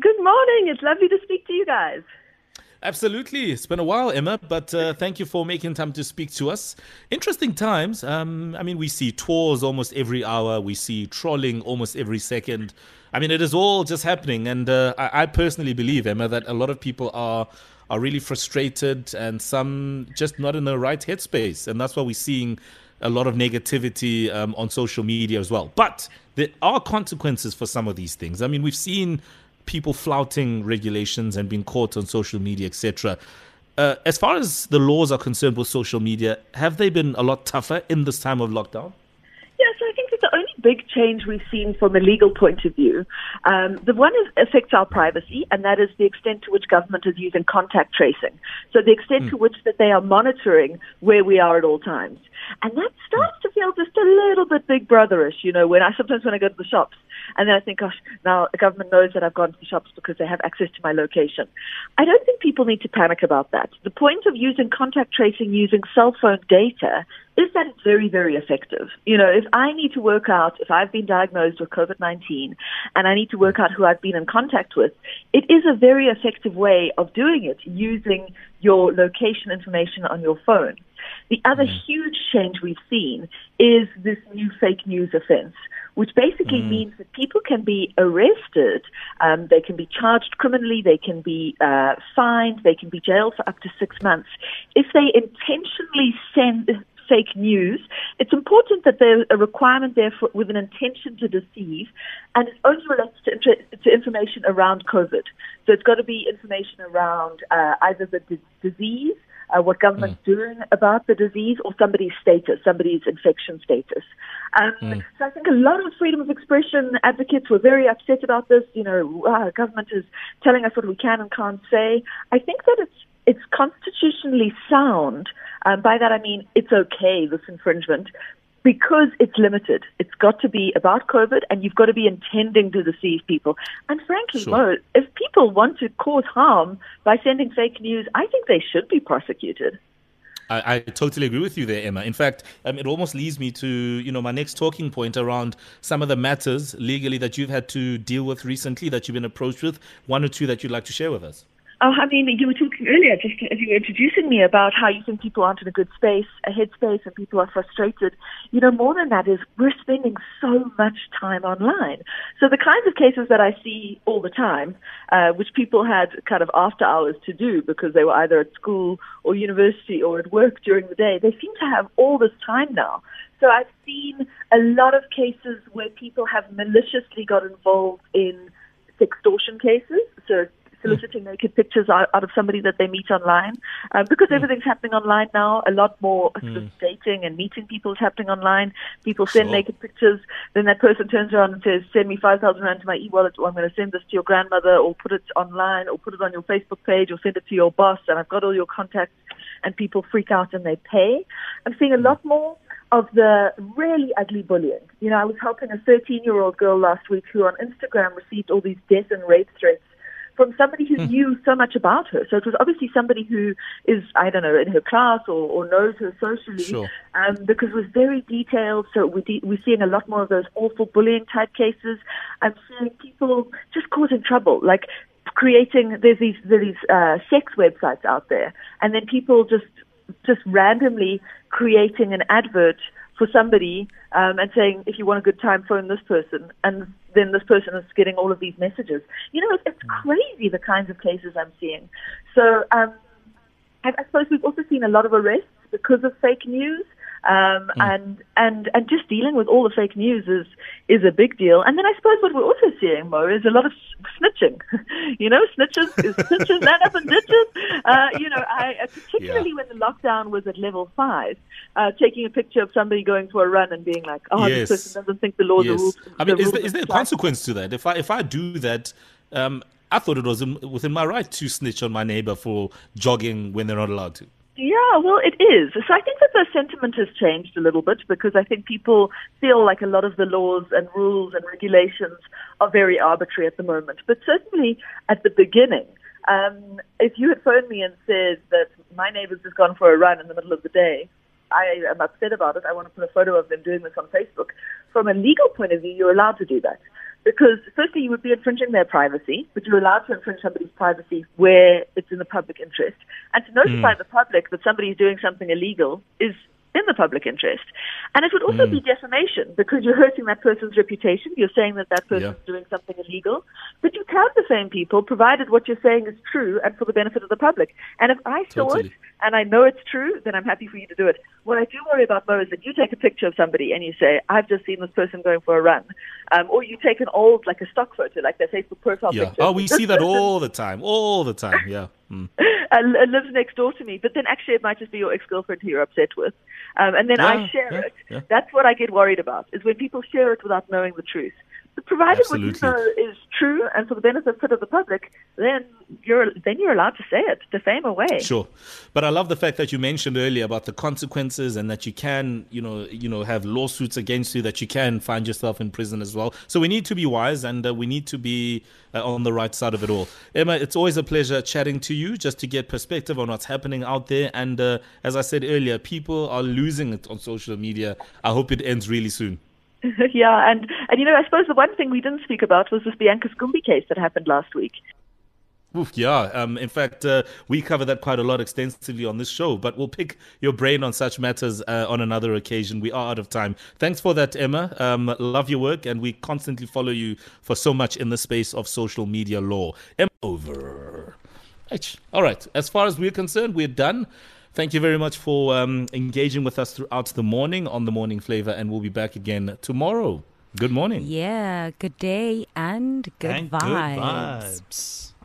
Good morning. It's lovely to speak to you guys. Absolutely. It's been a while, Emma, but thank you for making time to speak to us. Interesting times. I mean, we see tours almost every hour. We see trolling almost every second. I mean, it is all just happening. And I personally believe, Emma, that a lot of people are really frustrated and some just not in the right headspace. And that's why we're seeing a lot of negativity on social media as well. But there are consequences for some of these things. I mean, we've seen people flouting regulations and being caught on social media, etc. As far as the laws are concerned with social media, have they been a lot tougher in this time of lockdown? Yes, I think that the only big change we've seen from a legal point of view, the one affects our privacy, and that is the extent to which government is using contact tracing. So the extent to which that they are monitoring where we are at all times. And that starts to feel just a little bit big brotherish, you know, when I go to the shops. And then I think, gosh, now the government knows that I've gone to the shops because they have access to my location. I don't think people need to panic about that. The point of using contact tracing using cell phone data is that it's very, very effective. You know, if I need to work out, if I've been diagnosed with COVID-19 and I need to work out who I've been in contact with, it is a very effective way of doing it using your location information on your phone. The other huge change we've seen is this new fake news offense, which basically means that people can be arrested, they can be charged criminally, they can be fined, they can be jailed for up to 6 months. If they intentionally send fake news, it's important that there's a requirement there for, with an intention to deceive, and it only relates to information around COVID. So it's got to be information around either the disease, what government's doing about the disease, or somebody's status, somebody's infection status. So I think a lot of freedom of expression advocates were very upset about this. You know, government is telling us what we can and can't say. I think that it's constitutionally sound. By that I mean it's okay, this infringement, because it's limited. It's got to be about COVID, and you've got to be intending to deceive people. And frankly, Mo, if people want to cause harm by sending fake news, I think they should be prosecuted. I totally agree with you there, Emma. In fact, it almost leads me to, you know, my next talking point around some of the matters legally that you've had to deal with recently, that you've been approached with, one or two that you'd like to share with us. Oh, I mean, you were talking earlier, just as you were introducing me, about how you think people aren't in a good space, a headspace, and people are frustrated. You know, more than that is we're spending so much time online. So the kinds of cases that I see all the time, which people had kind of after hours to do because they were either at school or university or at work during the day, they seem to have all this time now. So I've seen a lot of cases where people have maliciously got involved in sextortion cases, so soliciting naked pictures out of somebody that they meet online. Because everything's happening online now, a lot more sort of dating and meeting people is happening online. People send naked pictures. Then that person turns around and says, send me 5,000 rand to my e-wallet, or I'm going to send this to your grandmother, or put it online, or put it on your Facebook page, or send it to your boss, and I've got all your contacts. And people freak out and they pay. I'm seeing a lot more of the really ugly bullying. You know, I was helping a 13-year-old girl last week who on Instagram received all these death and rape threats from somebody who knew so much about her. So it was obviously somebody who is, I don't know, in her class or knows her socially, because it was very detailed. So we're seeing a lot more of those awful bullying type cases. I'm seeing people just causing trouble, like creating, there's these sex websites out there, and then people just randomly creating an advert for somebody and saying, if you want a good time, phone this person. And then this person is getting all of these messages. You know, it's crazy the kinds of cases I'm seeing. So I suppose we've also seen a lot of arrests because of fake news. And just dealing with all the fake news is a big deal. And then I suppose what we're also seeing, Mo, is a lot of snitching. You know, snitches, man up and ditches. You know, particularly when the lockdown was at level 5, taking a picture of somebody going for a run and being like, oh, this person doesn't think the laws are rules. I mean, is there a consequence to that? If I do that, I thought it was within my right to snitch on my neighbor for jogging when they're not allowed to. Yeah, well, it is. So I think that the sentiment has changed a little bit, because I think people feel like a lot of the laws and rules and regulations are very arbitrary at the moment. But certainly at the beginning, if you had phoned me and said that my neighbor's just gone for a run in the middle of the day, I am upset about it, I want to put a photo of them doing this on Facebook, from a legal point of view, you're allowed to do that. Because firstly, you would be infringing their privacy, but you're allowed to infringe somebody's privacy where it's in the public interest. And to notify the public that somebody is doing something illegal is in the public interest. And it would also be defamation, because you're hurting that person's reputation. You're saying that that person's doing something illegal. But you can defame people, provided what you're saying is true and for the benefit of the public. And if I saw it and I know it's true, then I'm happy for you to do it. What I do worry about, Mo, is that you take a picture of somebody and you say, I've just seen this person going for a run. Or you take an old, like a stock photo, like their Facebook profile picture. Oh, we see that all the time, yeah. Mm. Lives next door to me, but then actually it might just be your ex-girlfriend who you're upset with. And then I share it. Yeah. That's what I get worried about, is when people share it without knowing the truth. But provided what you know is true and for the benefit of the public, then you're allowed to say it, defame away. Sure. But I love the fact that you mentioned earlier about the consequences and that you can, you know, have lawsuits against you, that you can find yourself in prison as well. So we need to be wise and we need to be on the right side of it all. Emma, it's always a pleasure chatting to you just to get perspective on what's happening out there. And as I said earlier, people are losing it on social media. I hope it ends really soon. Yeah, and you know, I suppose the one thing we didn't speak about was this Bianca Scumbi case that happened last week. Oof, yeah, in fact, we cover that quite a lot extensively on this show, but we'll pick your brain on such matters on another occasion. We are out of time. Thanks for that, Emma. Love your work, and we constantly follow you for so much in the space of social media law. Emma, over. All right, as far as we're concerned, we're done. Thank you very much for engaging with us throughout the morning on The Morning Flavor, and we'll be back again tomorrow. Good morning. Yeah, good day and good vibes. Good vibes.